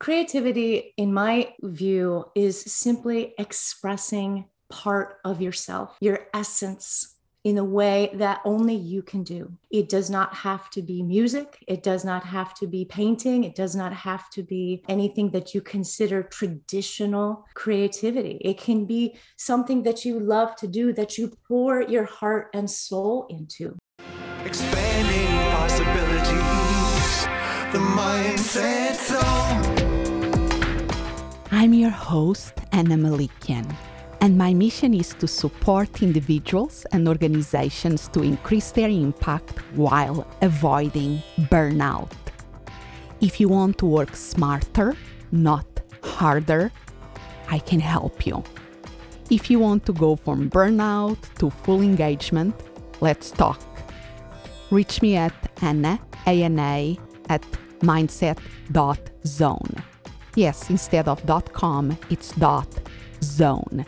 Creativity, in my view, is simply expressing part of yourself, your essence, in a way that only you can do. It does not have to be music. It does not have to be painting. It does not have to be anything that you consider traditional creativity. It can be something that you love to do, that you pour your heart and soul into. Expanding possibilities, the mindset zone. I'm your host, Anna Melikian. And my mission is to support individuals and organizations to increase their impact while avoiding burnout. If you want to work smarter, not harder, I can help you. If you want to go from burnout to full engagement, let's talk. Reach me at anna@mindset.zone. Yes, instead of .com, it's .zone.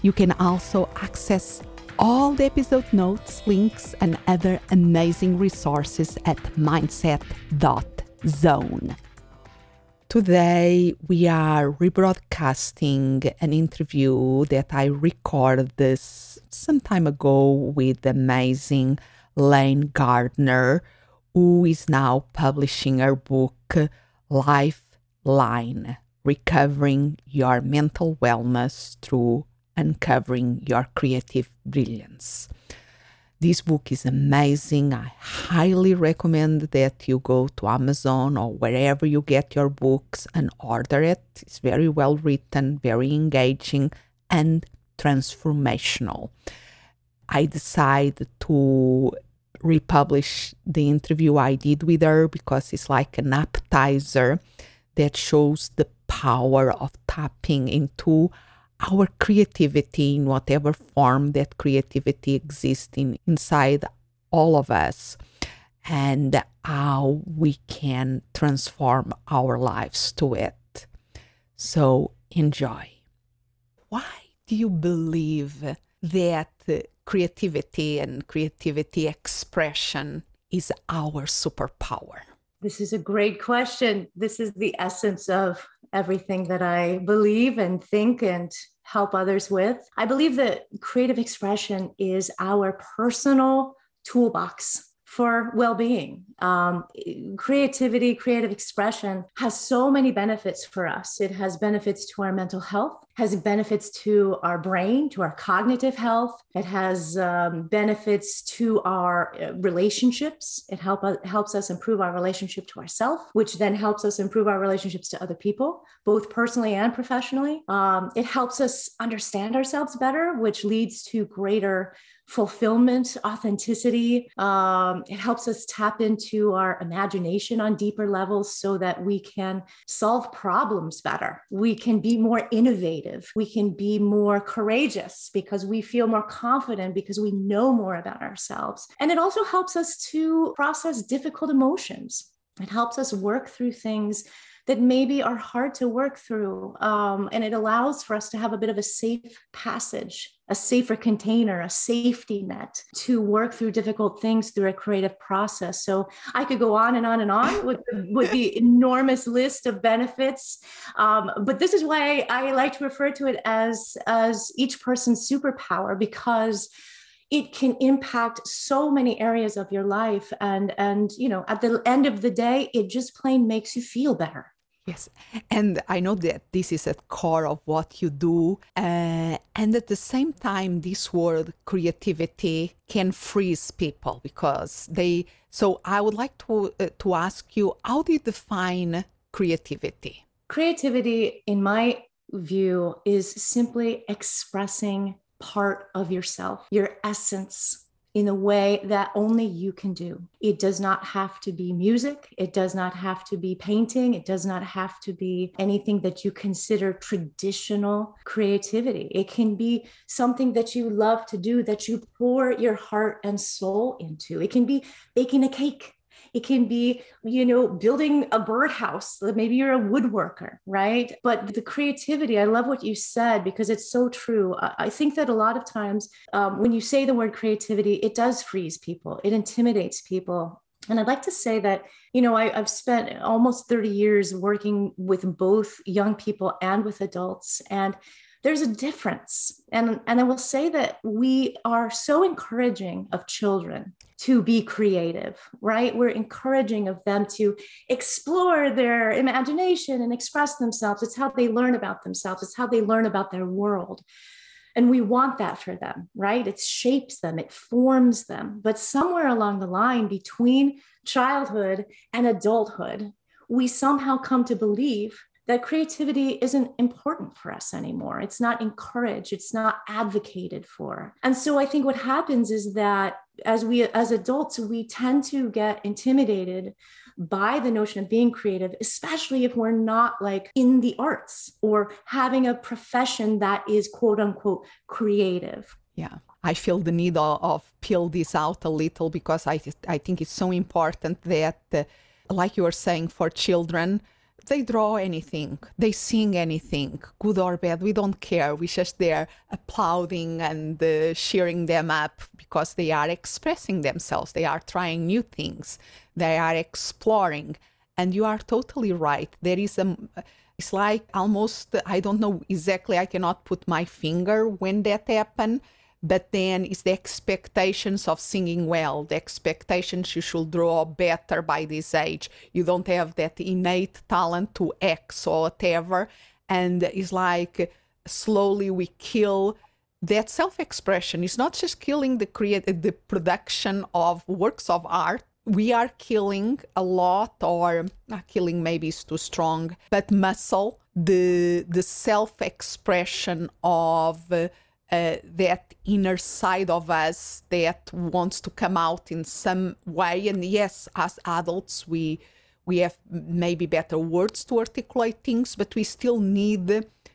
You can also access all the episode notes, links, and other amazing resources at mindset.zone. Today, we are rebroadcasting an interview that I recorded some time ago with the amazing Lane Gardner, who is now publishing her book, Lifeline: Recovering Your Mental Wellness Through Uncovering Your Creative Brilliance. This book is amazing. I highly recommend that you go to Amazon or wherever you get your books and order it. It's very well written, very engaging, and transformational. I decided to republish the interview I did with her because it's like an appetizer that shows the power of tapping into our creativity in whatever form that creativity exists inside all of us, and how we can transform our lives to it. So enjoy. Why do you believe that creativity and creativity expression is our superpower? This is a great question. This is the essence of everything that I believe and think and help others with. I believe that creative expression is our personal toolbox for well-being. Creativity, creative expression has so many benefits for us. It has benefits to our mental health, has benefits to our brain, to our cognitive health. It has benefits to our relationships. It helps us improve our relationship to ourselves, which then helps us improve our relationships to other people, both personally and professionally. It helps us understand ourselves better, which leads to greater fulfillment, authenticity. It helps us tap into our imagination on deeper levels so that we can solve problems better. We can be more innovative. We can be more courageous because we feel more confident because we know more about ourselves. And it also helps us to process difficult emotions. It helps us work through things that maybe are hard to work through. And it allows for us to have a bit of a safe passage, a safer container, a safety net to work through difficult things through a creative process. So I could go on and on and on with the enormous list of benefits. But this is why I like to refer to it as each person's superpower, because it can impact so many areas of your life. And you know, at the end of the day, it just plain makes you feel better. Yes. And I know that this is at core of what you do. And at the same time, this word creativity can freeze people because they... So I would like to ask you, how do you define creativity? Creativity, in my view, is simply expressing part of yourself, your essence, in a way that only you can do. It does not have to be music. It does not have to be painting. It does not have to be anything that you consider traditional creativity. It can be something that you love to do, that you pour your heart and soul into. It can be baking a cake. It can be, you know, building a birdhouse. Maybe you're a woodworker, right? But the creativity, I love what you said because it's so true. I think that a lot of times when you say the word creativity, it does freeze people. It intimidates people. And I'd like to say that, you know, I've spent almost 30 years working with both young people and with adults, and there's a difference. And I will say that we are so encouraging of children to be creative, right? We're encouraging of them to explore their imagination and express themselves. It's how they learn about themselves. It's how they learn about their world. And we want that for them, right? It shapes them, it forms them. But somewhere along the line between childhood and adulthood, we somehow come to believe that creativity isn't important for us anymore. It's not encouraged, it's not advocated for. And so I think what happens is that as adults, we tend to get intimidated by the notion of being creative, especially if we're not like in the arts or having a profession that is quote unquote creative. Yeah. I feel the need of peel this out a little, because I think it's so important that, like you were saying, for children, they draw anything, they sing anything, good or bad, we don't care. We're just there applauding and cheering them up because they are expressing themselves. They are trying new things. They are exploring. And you are totally right. There is it's like almost, I don't know exactly, I cannot put my finger when that happened, but then it's the expectations of singing well, the expectations you should draw better by this age. You don't have that innate talent to X or whatever. And it's like slowly we kill that self-expression. It's not just killing the production of works of art. We are killing a lot, or not killing maybe is too strong, but muscle, the self-expression of that inner side of us that wants to come out in some way. And yes, as adults, we have maybe better words to articulate things, but we still need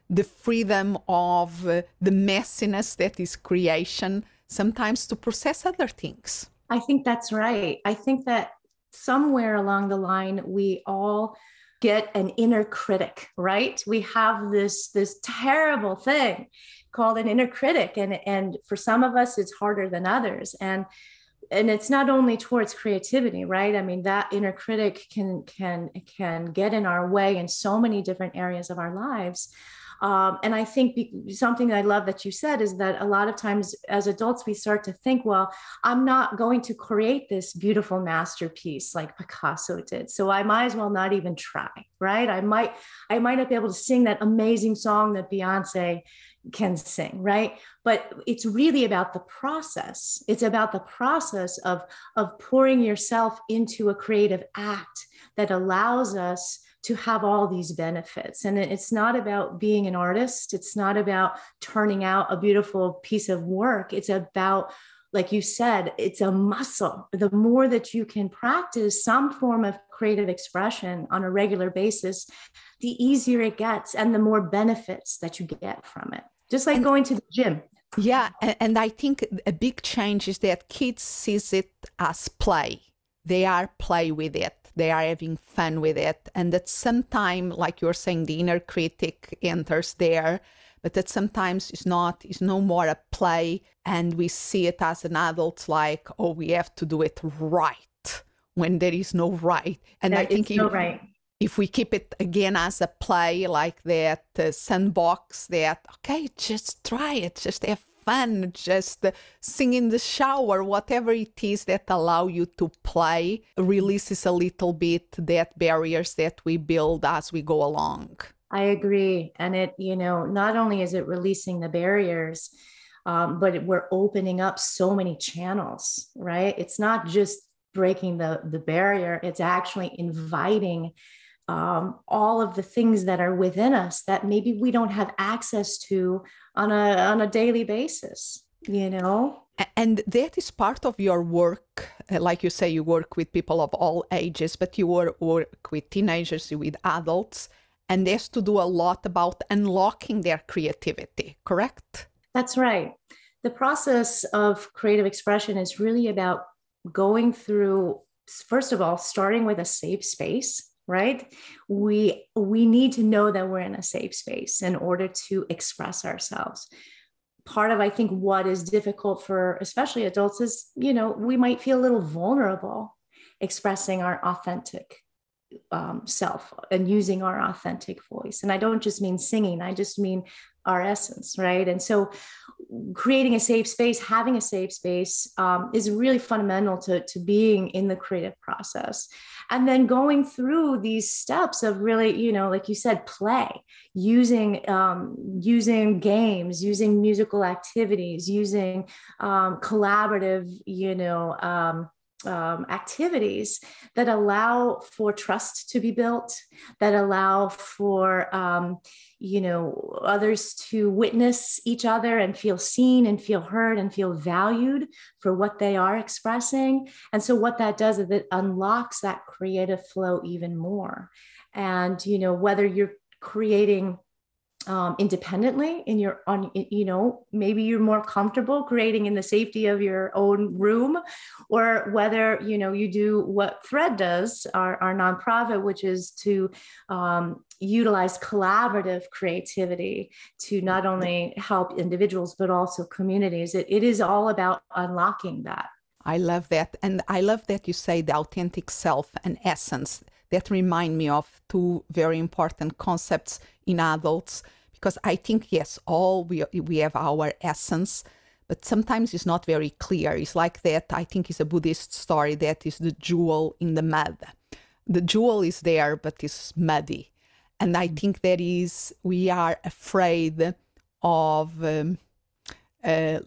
the freedom of the messiness that is creation sometimes to process other things. I think that's right. I think that somewhere along the line, we all get an inner critic, right? We have this terrible thing called an inner critic. And for some of us, it's harder than others. And it's not only towards creativity, right? I mean, that inner critic can get in our way in so many different areas of our lives. And I think something I love that you said is that a lot of times as adults, we start to think, well, I'm not going to create this beautiful masterpiece like Picasso did, so I might as well not even try, right? I might not be able to sing that amazing song that Beyonce can sing, right? But it's really about the process. It's about the process of pouring yourself into a creative act that allows us to have all these benefits. And it's not about being an artist. It's not about turning out a beautiful piece of work. It's about, like you said, it's a muscle. The more that you can practice some form of creative expression on a regular basis, the easier it gets and the more benefits that you get from it. Just like going to the gym. Yeah, and I think a big change is that kids sees it as play. They are play with it. They are having fun with it. And at some time, like you're saying, the inner critic enters there, but that sometimes it's no more a play. And we see it as an adult, like, oh, we have to do it right when there is no right. And I think if we keep it again as a play, like that sandbox that, okay, just try it, just have fun, just sing in the shower, whatever it is that allow you to play, releases a little bit that barriers that we build as we go along. I agree. And it, you know, not only is it releasing the barriers, but we're opening up so many channels, right? It's not just breaking the barrier, it's actually inviting all of the things that are within us that maybe we don't have access to on a daily basis, you know? And that is part of your work. Like you say, you work with people of all ages, but you work with teenagers, with adults, and has to do a lot about unlocking their creativity, correct? That's right. The process of creative expression is really about going through, first of all, starting with a safe space, right? We need to know that we're in a safe space in order to express ourselves. Part of, I think, what is difficult for especially adults is, you know, we might feel a little vulnerable. expressing our authentic self and using our authentic voice. And I don't just mean singing, I just mean our essence, right? And so creating a safe space, having a safe space is really fundamental to being in the creative process. And then going through these steps of really, you know, like you said, play, using games, using musical activities, using collaborative, you know, activities that allow for trust to be built, that allow for, you know, others to witness each other and feel seen and feel heard and feel valued for what they are expressing. And so what that does is it unlocks that creative flow even more. And, you know, whether you're creating independently in your own, you know, maybe you're more comfortable creating in the safety of your own room, or whether, you know, you do what Thread does, our nonprofit, which is to utilize collaborative creativity to not only help individuals, but also communities. It is all about unlocking that. I love that. And I love that you say the authentic self and essence. That remind me of two very important concepts in adults, because I think, yes, all we have our essence, but sometimes it's not very clear. It's like that, I think it's a Buddhist story that is the jewel in the mud. The jewel is there, but it's muddy. And I think that is, we are afraid of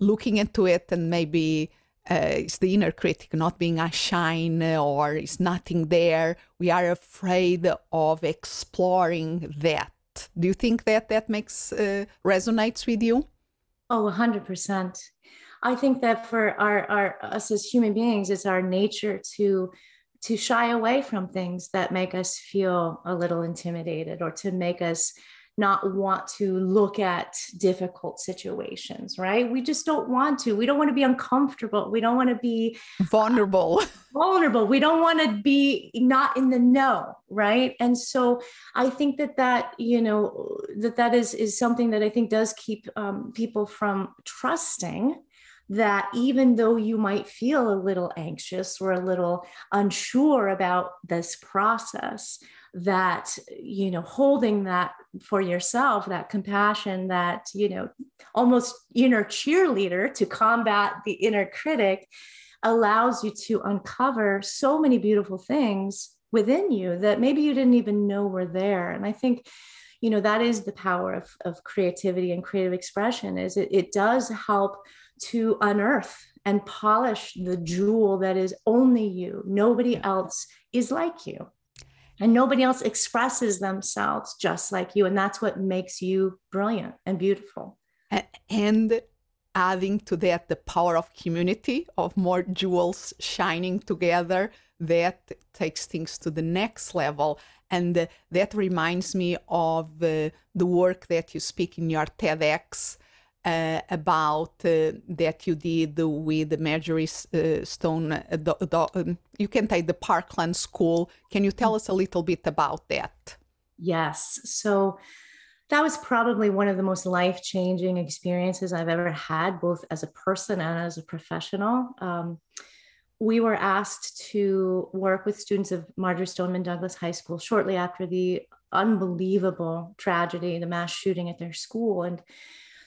looking into it, and maybe it's the inner critic not being a shine, or it's nothing there. We are afraid of exploring that. Do you think that makes resonates with you? Oh, 100%. I think that for us as human beings, it's our nature to shy away from things that make us feel a little intimidated, or to make us not want to look at difficult situations, right? We just don't want to. We don't want to be uncomfortable. We don't want to be vulnerable. We don't want to be not in the know, right? And so I think that, you know, that is something that I think does keep people from trusting that, even though you might feel a little anxious or a little unsure about this process, that, you know, holding that for yourself, that compassion, that, you know, almost inner cheerleader to combat the inner critic, allows you to uncover so many beautiful things within you that maybe you didn't even know were there. And I think, you know, that is the power of creativity and creative expression, is it does help to unearth and polish the jewel that is only you. Nobody else is like you, and nobody else expresses themselves just like you. And that's what makes you brilliant and beautiful. And adding to that, the power of community, of more jewels shining together, that takes things to the next level. And that reminds me of the work that you speak in your TEDx about that you did with Marjorie Stone. You can take the Parkland School. Can you tell us a little bit about that? Yes. So that was probably one of the most life-changing experiences I've ever had, both as a person and as a professional. We were asked to work with students of Marjorie Stoneman Douglas High School shortly after the unbelievable tragedy, the mass shooting at their school. And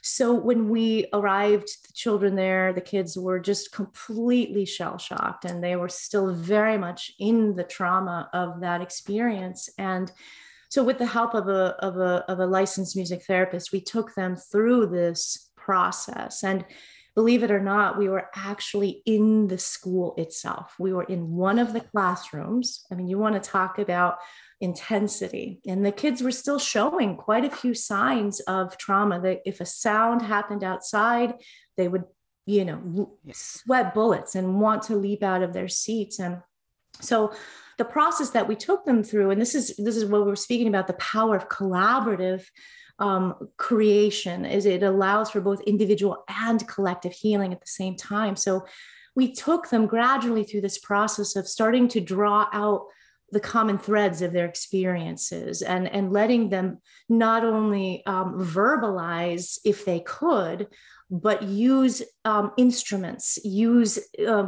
so when we arrived, the children there, the kids were just completely shell-shocked, and they were still very much in the trauma of that experience. And so with the help of a licensed music therapist, we took them through this process. And believe it or not, we were actually in the school itself. We were in one of the classrooms. I mean, you want to talk about intensity. And the kids were still showing quite a few signs of trauma, that if a sound happened outside, they would, you know, sweat bullets and want to leap out of their seats. And so the process that we took them through, and this is what we're speaking about, the power of collaborative creation, is it allows for both individual and collective healing at the same time. So we took them gradually through this process of starting to draw out the common threads of their experiences, and letting them not only verbalize if they could, but use instruments, use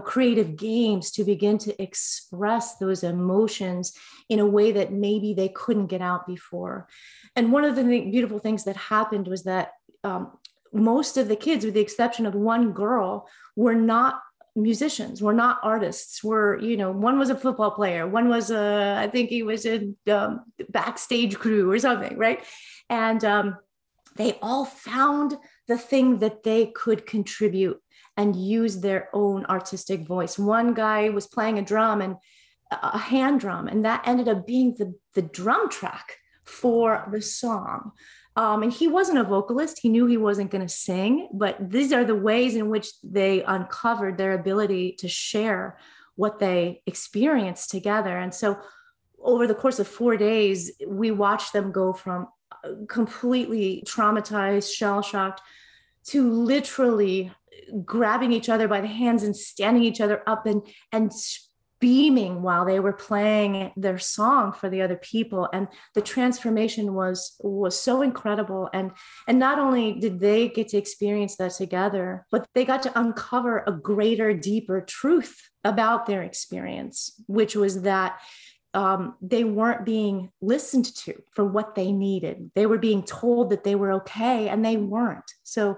creative games to begin to express those emotions in a way that maybe they couldn't get out before. And one of the beautiful things that happened was that most of the kids, with the exception of one girl, were not musicians, were not artists, were, you know, one was a football player, one was a, I think he was a backstage crew or something, right? And they all found the thing that they could contribute and use their own artistic voice. One guy was playing a drum, and a hand drum, and that ended up being the drum track for the song. And he wasn't a vocalist. He knew he wasn't going to sing, but these are the ways in which they uncovered their ability to share what they experienced together. And so over the course of 4 days, we watched them go from completely traumatized, shell-shocked, to literally grabbing each other by the hands and standing each other up and beaming while they were playing their song for the other people. And the transformation was so incredible. And not only did they get to experience that together, but they got to uncover a greater, deeper truth about their experience, which was that they weren't being listened to for what they needed. They were being told that they were okay, and they weren't. So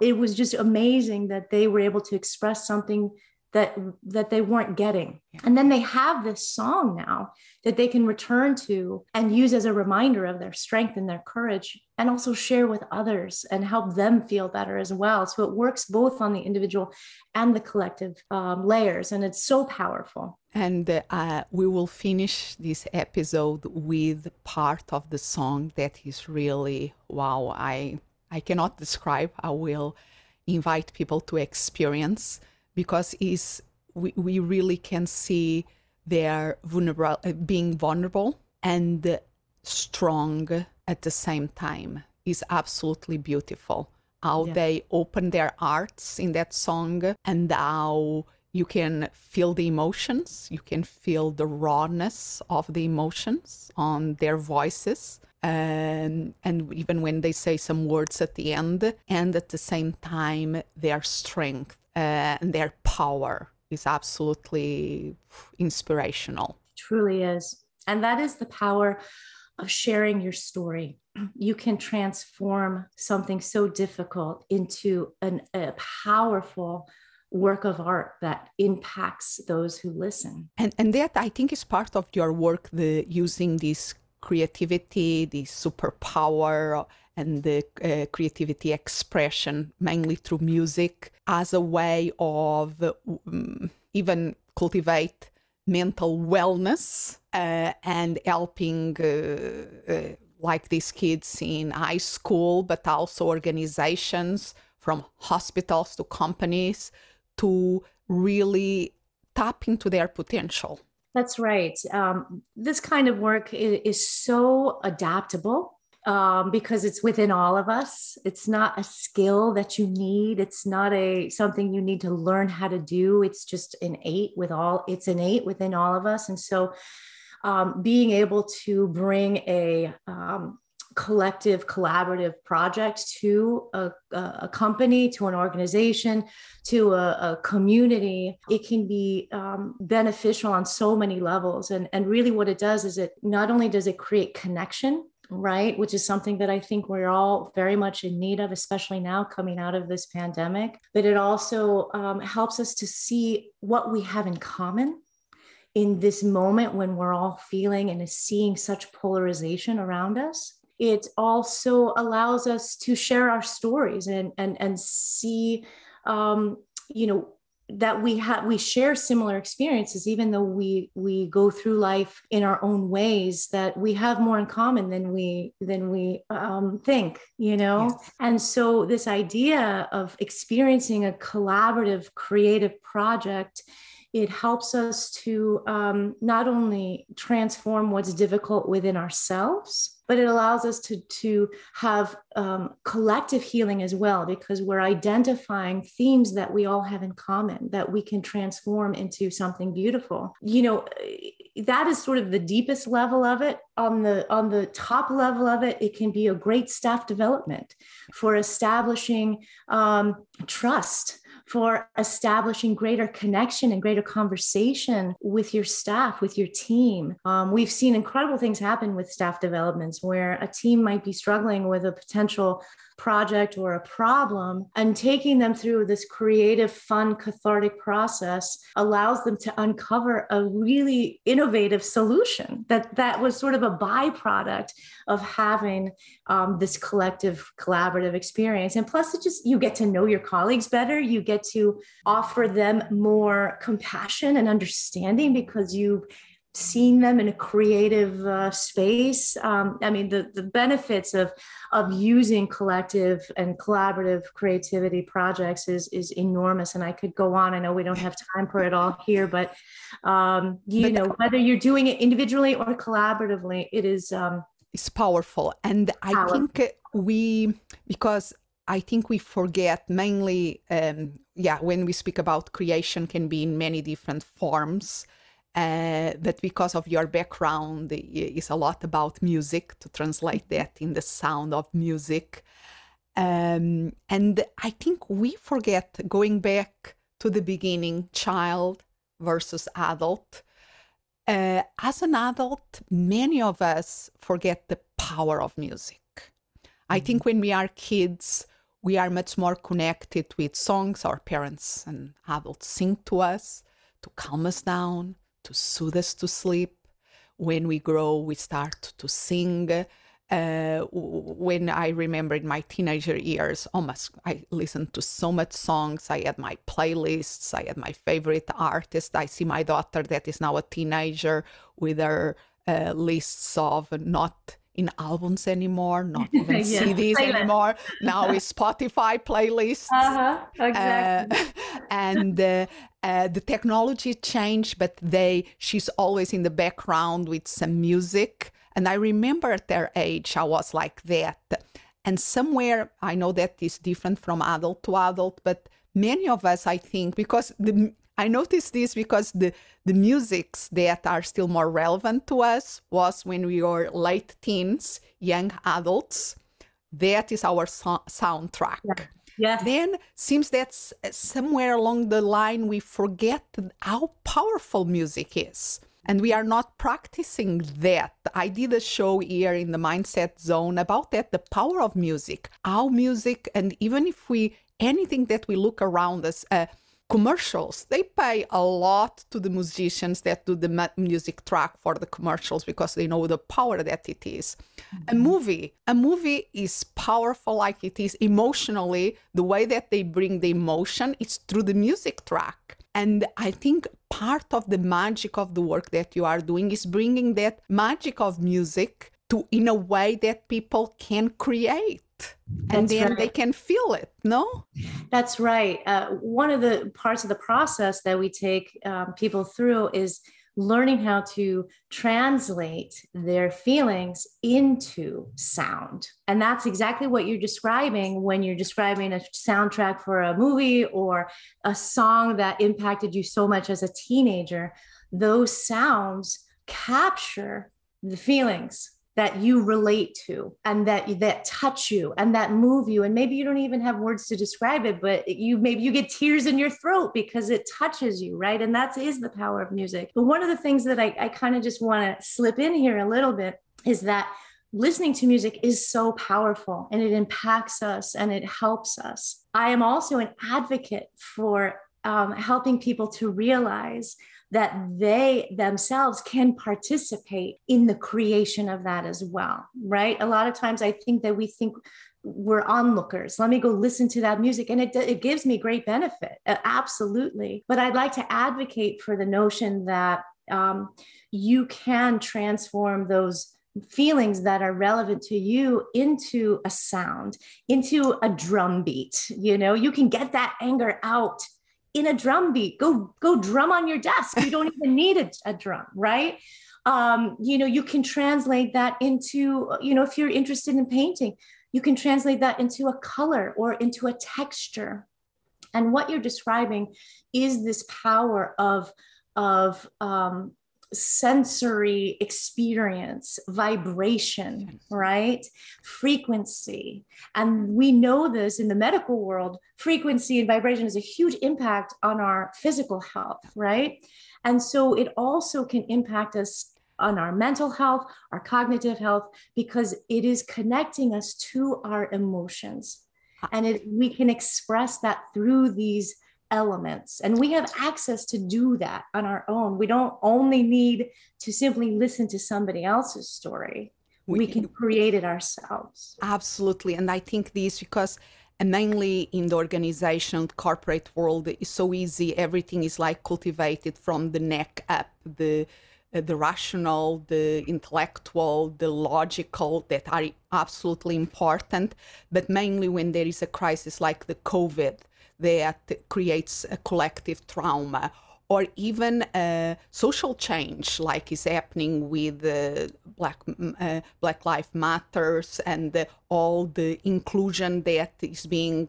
it was just amazing that they were able to express something that they weren't getting. And then they have this song now that they can return to and use as a reminder of their strength and their courage, and also share with others and help them feel better as well. So it works both on the individual and the collective layers, and it's so powerful. And we will finish this episode with part of the song that is really, wow, I cannot describe. I will invite people to experience, because we really can see their being vulnerable and strong at the same time. It's absolutely beautiful how they open their hearts in that song, and how you can feel the emotions, you can feel the rawness of the emotions on their voices. And even when they say some words at the end, and at the same time, their strength and their power is absolutely inspirational. It truly is. And that is the power of sharing your story. You can transform something so difficult into a powerful work of art that impacts those who listen. And that, I think, is part of your work, using this creativity, the superpower, and the creativity expression, mainly through music, as a way of even cultivate mental wellness and helping like these kids in high school, but also organizations, from hospitals to companies, to really tap into their potential. That's right. This kind of work is so adaptable because it's within all of us. It's not a skill that you need. It's not something you need to learn how to do. It's just innate it's innate within all of us. And so being able to bring a collective, collaborative project to a company, to an organization, to a community, it can be beneficial on so many levels. And really what it does is it not only does it create connection, right, which is something that I think we're all very much in need of, especially now coming out of this pandemic, but it also helps us to see what we have in common in this moment when we're all feeling and seeing such polarization around us. It also allows us to share our stories and see, that we share similar experiences, even though we go through life in our own ways, that we have more in common than we think, you know? Yes. And so this idea of experiencing a collaborative, creative project, it helps us to not only transform what's difficult within ourselves, but it allows us to have collective healing as well, because we're identifying themes that we all have in common that we can transform into something beautiful. You know, that is sort of the deepest level of it. On the top level of it, it can be a great staff development for establishing trust, for establishing greater connection and greater conversation with your staff, with your team. We've seen incredible things happen with staff developments where a team might be struggling with a potential project or a problem, and taking them through this creative, fun, cathartic process allows them to uncover a really innovative solution that was sort of a byproduct of having this collective, collaborative experience. And plus, it just, you get to know your colleagues better. You get to offer them more compassion and understanding because you've seen them in a creative space. I mean, the benefits of using collective and collaborative creativity projects is enormous. And I could go on. I know we don't have time for it all here, but whether you're doing it individually or collaboratively, it is it's powerful. And powerful. I think I think we forget mainly, when we speak about creation can be in many different forms, but because of your background, it's a lot about music, to translate that in the sound of music. And I think we forget, going back to the beginning, child versus adult. As an adult, many of us forget the power of music. I think when we are kids, we are much more connected with songs our parents and adults sing to us to calm us down, to soothe us to sleep. When we grow, we start to sing. When I remember in my teenager years, I listened to so much songs. I had my playlists. I had my favorite artists. I see my daughter that is now a teenager with her lists of not in albums anymore, not even CDs anymore. Now it's Spotify playlists. Exactly. And the technology changed, but she's always in the background with some music. And I remember at their age, I was like that. And somewhere, I know that is different from adult to adult, but many of us, I think, because I noticed this because the musics that are still more relevant to us was when we were late teens, young adults. That is our soundtrack. Yeah. Yeah. Then seems that somewhere along the line, we forget how powerful music is. And we are not practicing that. I did a show here in the Mindset Zone about that, the power of music, how music, and even if anything that we look around us, commercials, they pay a lot to the musicians that do the music track for the commercials because they know the power that it is. Mm-hmm. A movie is powerful, like it is emotionally, the way that they bring the emotion, it's through the music track. And I think part of the magic of the work that you are doing is bringing that magic of music to, in a way that people can create. And that's then right. They can feel it, no? That's right. One of the parts of the process that we take people through is learning how to translate their feelings into sound. And that's exactly what you're describing when you're describing a soundtrack for a movie or a song that impacted you so much as a teenager. Those sounds capture the feelings that you relate to and that touch you and that move you. And maybe you don't even have words to describe it, but maybe you get tears in your throat because it touches you, right? And that is the power of music. But one of the things that I kind of just want to slip in here a little bit is that listening to music is so powerful and it impacts us and it helps us. I am also an advocate for helping people to realize that they themselves can participate in the creation of that as well, right? A lot of times I think that we think we're onlookers. Let me go listen to that music. And it gives me great benefit, absolutely. But I'd like to advocate for the notion that you can transform those feelings that are relevant to you into a sound, into a drum beat. You know, you can get that anger out in a drum beat. Go drum on your desk. You don't even need a drum, right? You can translate that into, if you're interested in painting, you can translate that into a color or into a texture. And what you're describing is this power of sensory experience, vibration, right? Frequency. And we know this in the medical world, frequency and vibration is a huge impact on our physical health, right? And so it also can impact us on our mental health, our cognitive health, because it is connecting us to our emotions. And we can express that through these elements. And we have access to do that on our own. We don't only need to simply listen to somebody else's story. We can create it ourselves. Absolutely. And I think this, because mainly in the organization, corporate world, is so easy. Everything is like cultivated from the neck up, the rational, the intellectual, the logical, that are absolutely important. But mainly when there is a crisis like the COVID that creates a collective trauma, or even social change like is happening with Black Lives Matter and all the inclusion that is being,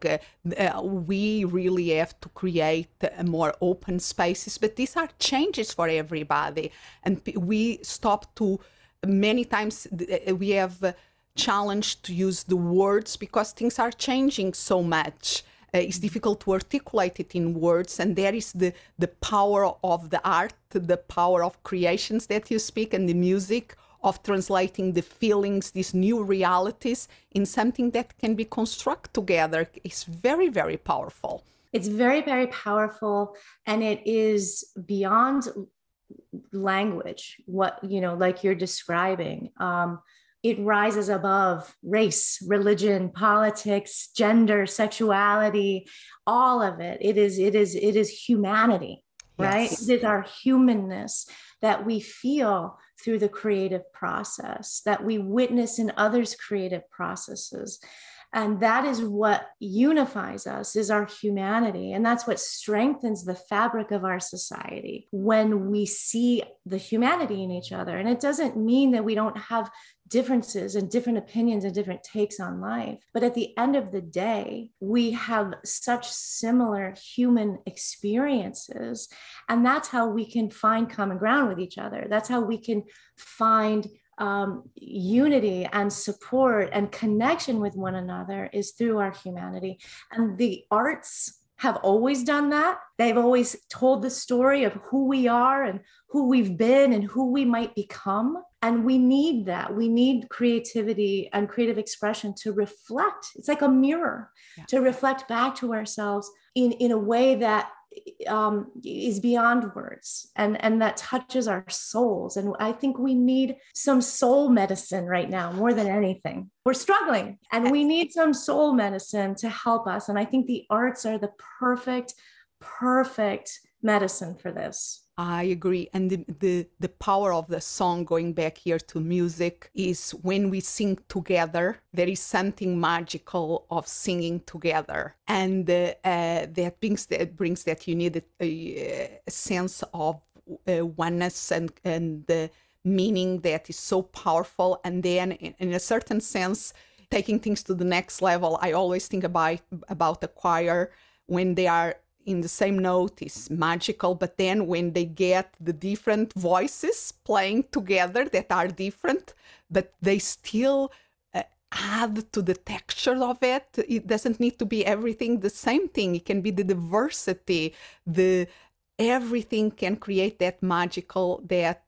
we really have to create more open spaces. But these are changes for everybody. And we stop to, many times we have challenged to use the words because things are changing so much. It's difficult to articulate it in words, and there is the power of the art, the power of creations that you speak, and the music of translating the feelings, these new realities, in something that can be constructed together. It's very, very powerful. It's very, very powerful, and it is beyond language, what, you know, like you're describing. It rises above race, religion, politics, gender, sexuality, all of it. It is humanity, right? Yes. It is our humanness that we feel through the creative process, that we witness in others' creative processes. And that is what unifies us, is our humanity. And that's what strengthens the fabric of our society when we see the humanity in each other. And it doesn't mean that we don't have differences and different opinions and different takes on life. But at the end of the day, we have such similar human experiences. And that's how we can find common ground with each other. That's how we can find unity and support and connection with one another, is through our humanity. And the arts have always done that. They've always told the story of who we are and who we've been and who we might become. And we need that. We need creativity and creative expression to reflect. It's like a mirror, to reflect back to ourselves in a way that is beyond words, and that touches our souls. And I think we need some soul medicine right now more than anything. We're struggling and we need some soul medicine to help us. And I think the arts are the perfect medicine for this. I agree. And the power of the song, going back here to music, is when we sing together, there is something magical of singing together. And that brings that you need a sense of oneness and the meaning that is so powerful. And then in a certain sense, taking things to the next level, I always think about a choir when they are in the same note is magical, but then when they get the different voices playing together that are different, but they still add to the texture of it. It doesn't need to be everything the same thing. It can be the diversity, everything can create that magical that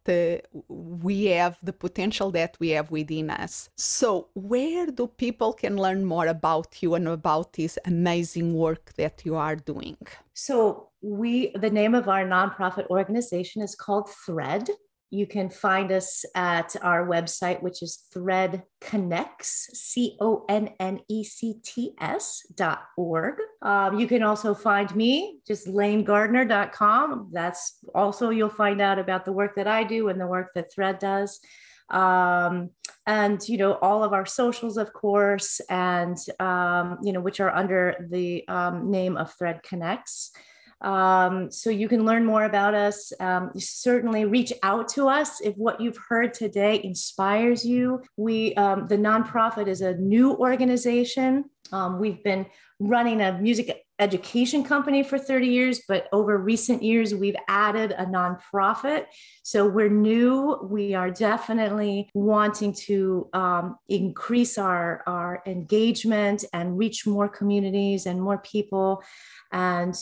we have, the potential that we have within us. So where do people can learn more about you and about this amazing work that you are doing? So the name of our nonprofit organization is called Thread. You can find us at our website, which is threadconnects.org. You can also find me, just lanegardner.com. That's also, you'll find out about the work that I do and the work that Thread does. And, you know, all of our socials, of course, and, you know, which are under the name of Thread Connects. So you can learn more about us. You certainly reach out to us if what you've heard today inspires you. The nonprofit is a new organization. We've been running a music education company for 30 years, but over recent years, we've added a nonprofit. So we're new. We are definitely wanting to increase our engagement and reach more communities and more people and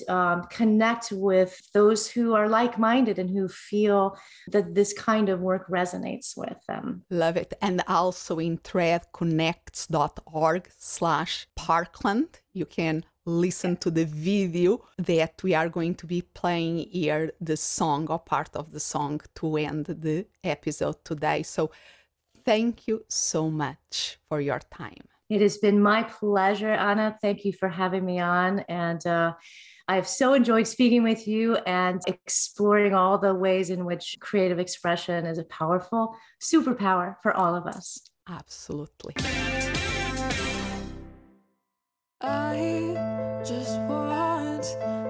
connect with those who are like-minded and who feel that this kind of work resonates with them. Love it. And also in threadconnects.org/Parkland, you can listen to the video that we are going to be playing here, the song or part of the song to end the episode today. So thank you so much for your time. It has been my pleasure, Anna. Thank you for having me on. And I've so enjoyed speaking with you and exploring all the ways in which creative expression is a powerful superpower for all of us. Absolutely. I just want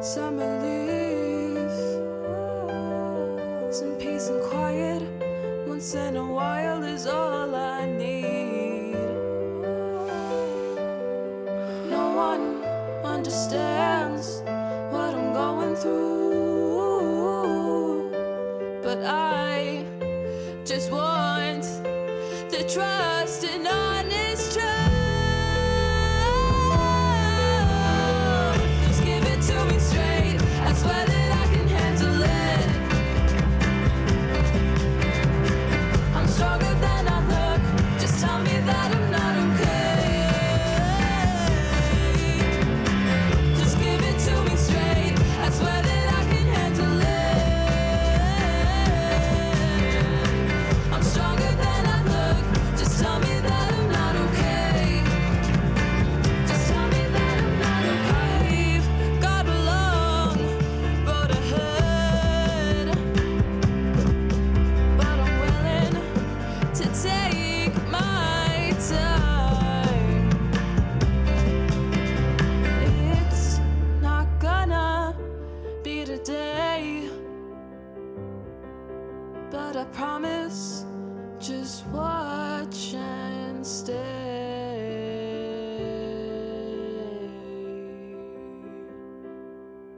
some relief, some peace and quiet, once in a while is all I need. No one understands what I'm going through, but I just want the trust and honest trust. Swear that I can handle it. I'm stronger than I look. Just tell me that I'm not okay. Just give it to me straight. I swear that I can handle it. I'm stronger than I look. Just tell me that I'm not okay. Just tell me that I'm not okay. I've got a lot. I promise, just watch and stay.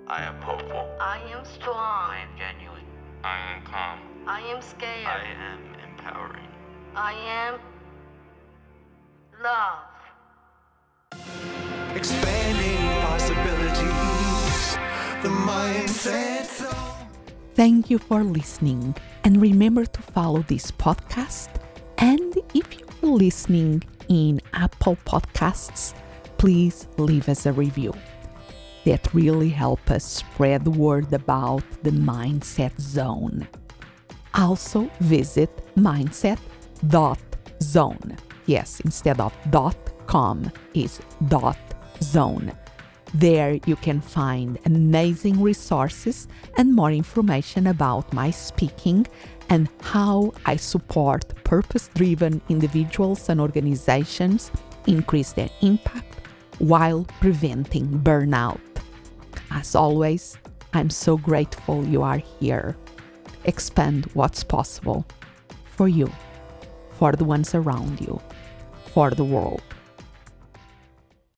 I am hopeful. I am strong. I am genuine. I am calm. I am scared. I am empowering. I am love. Expanding possibilities. The mindset. Thank you for listening. And remember to follow this podcast. And if you're listening in Apple Podcasts, please leave us a review. That really helps us spread the word about the Mindset Zone. Also visit mindset.zone. Yes, instead of .com is .zone. There you can find amazing resources and more information about my speaking and how I support purpose-driven individuals and organizations increase their impact while preventing burnout. As always, I'm so grateful you are here. Expand what's possible for you, for the ones around you, for the world.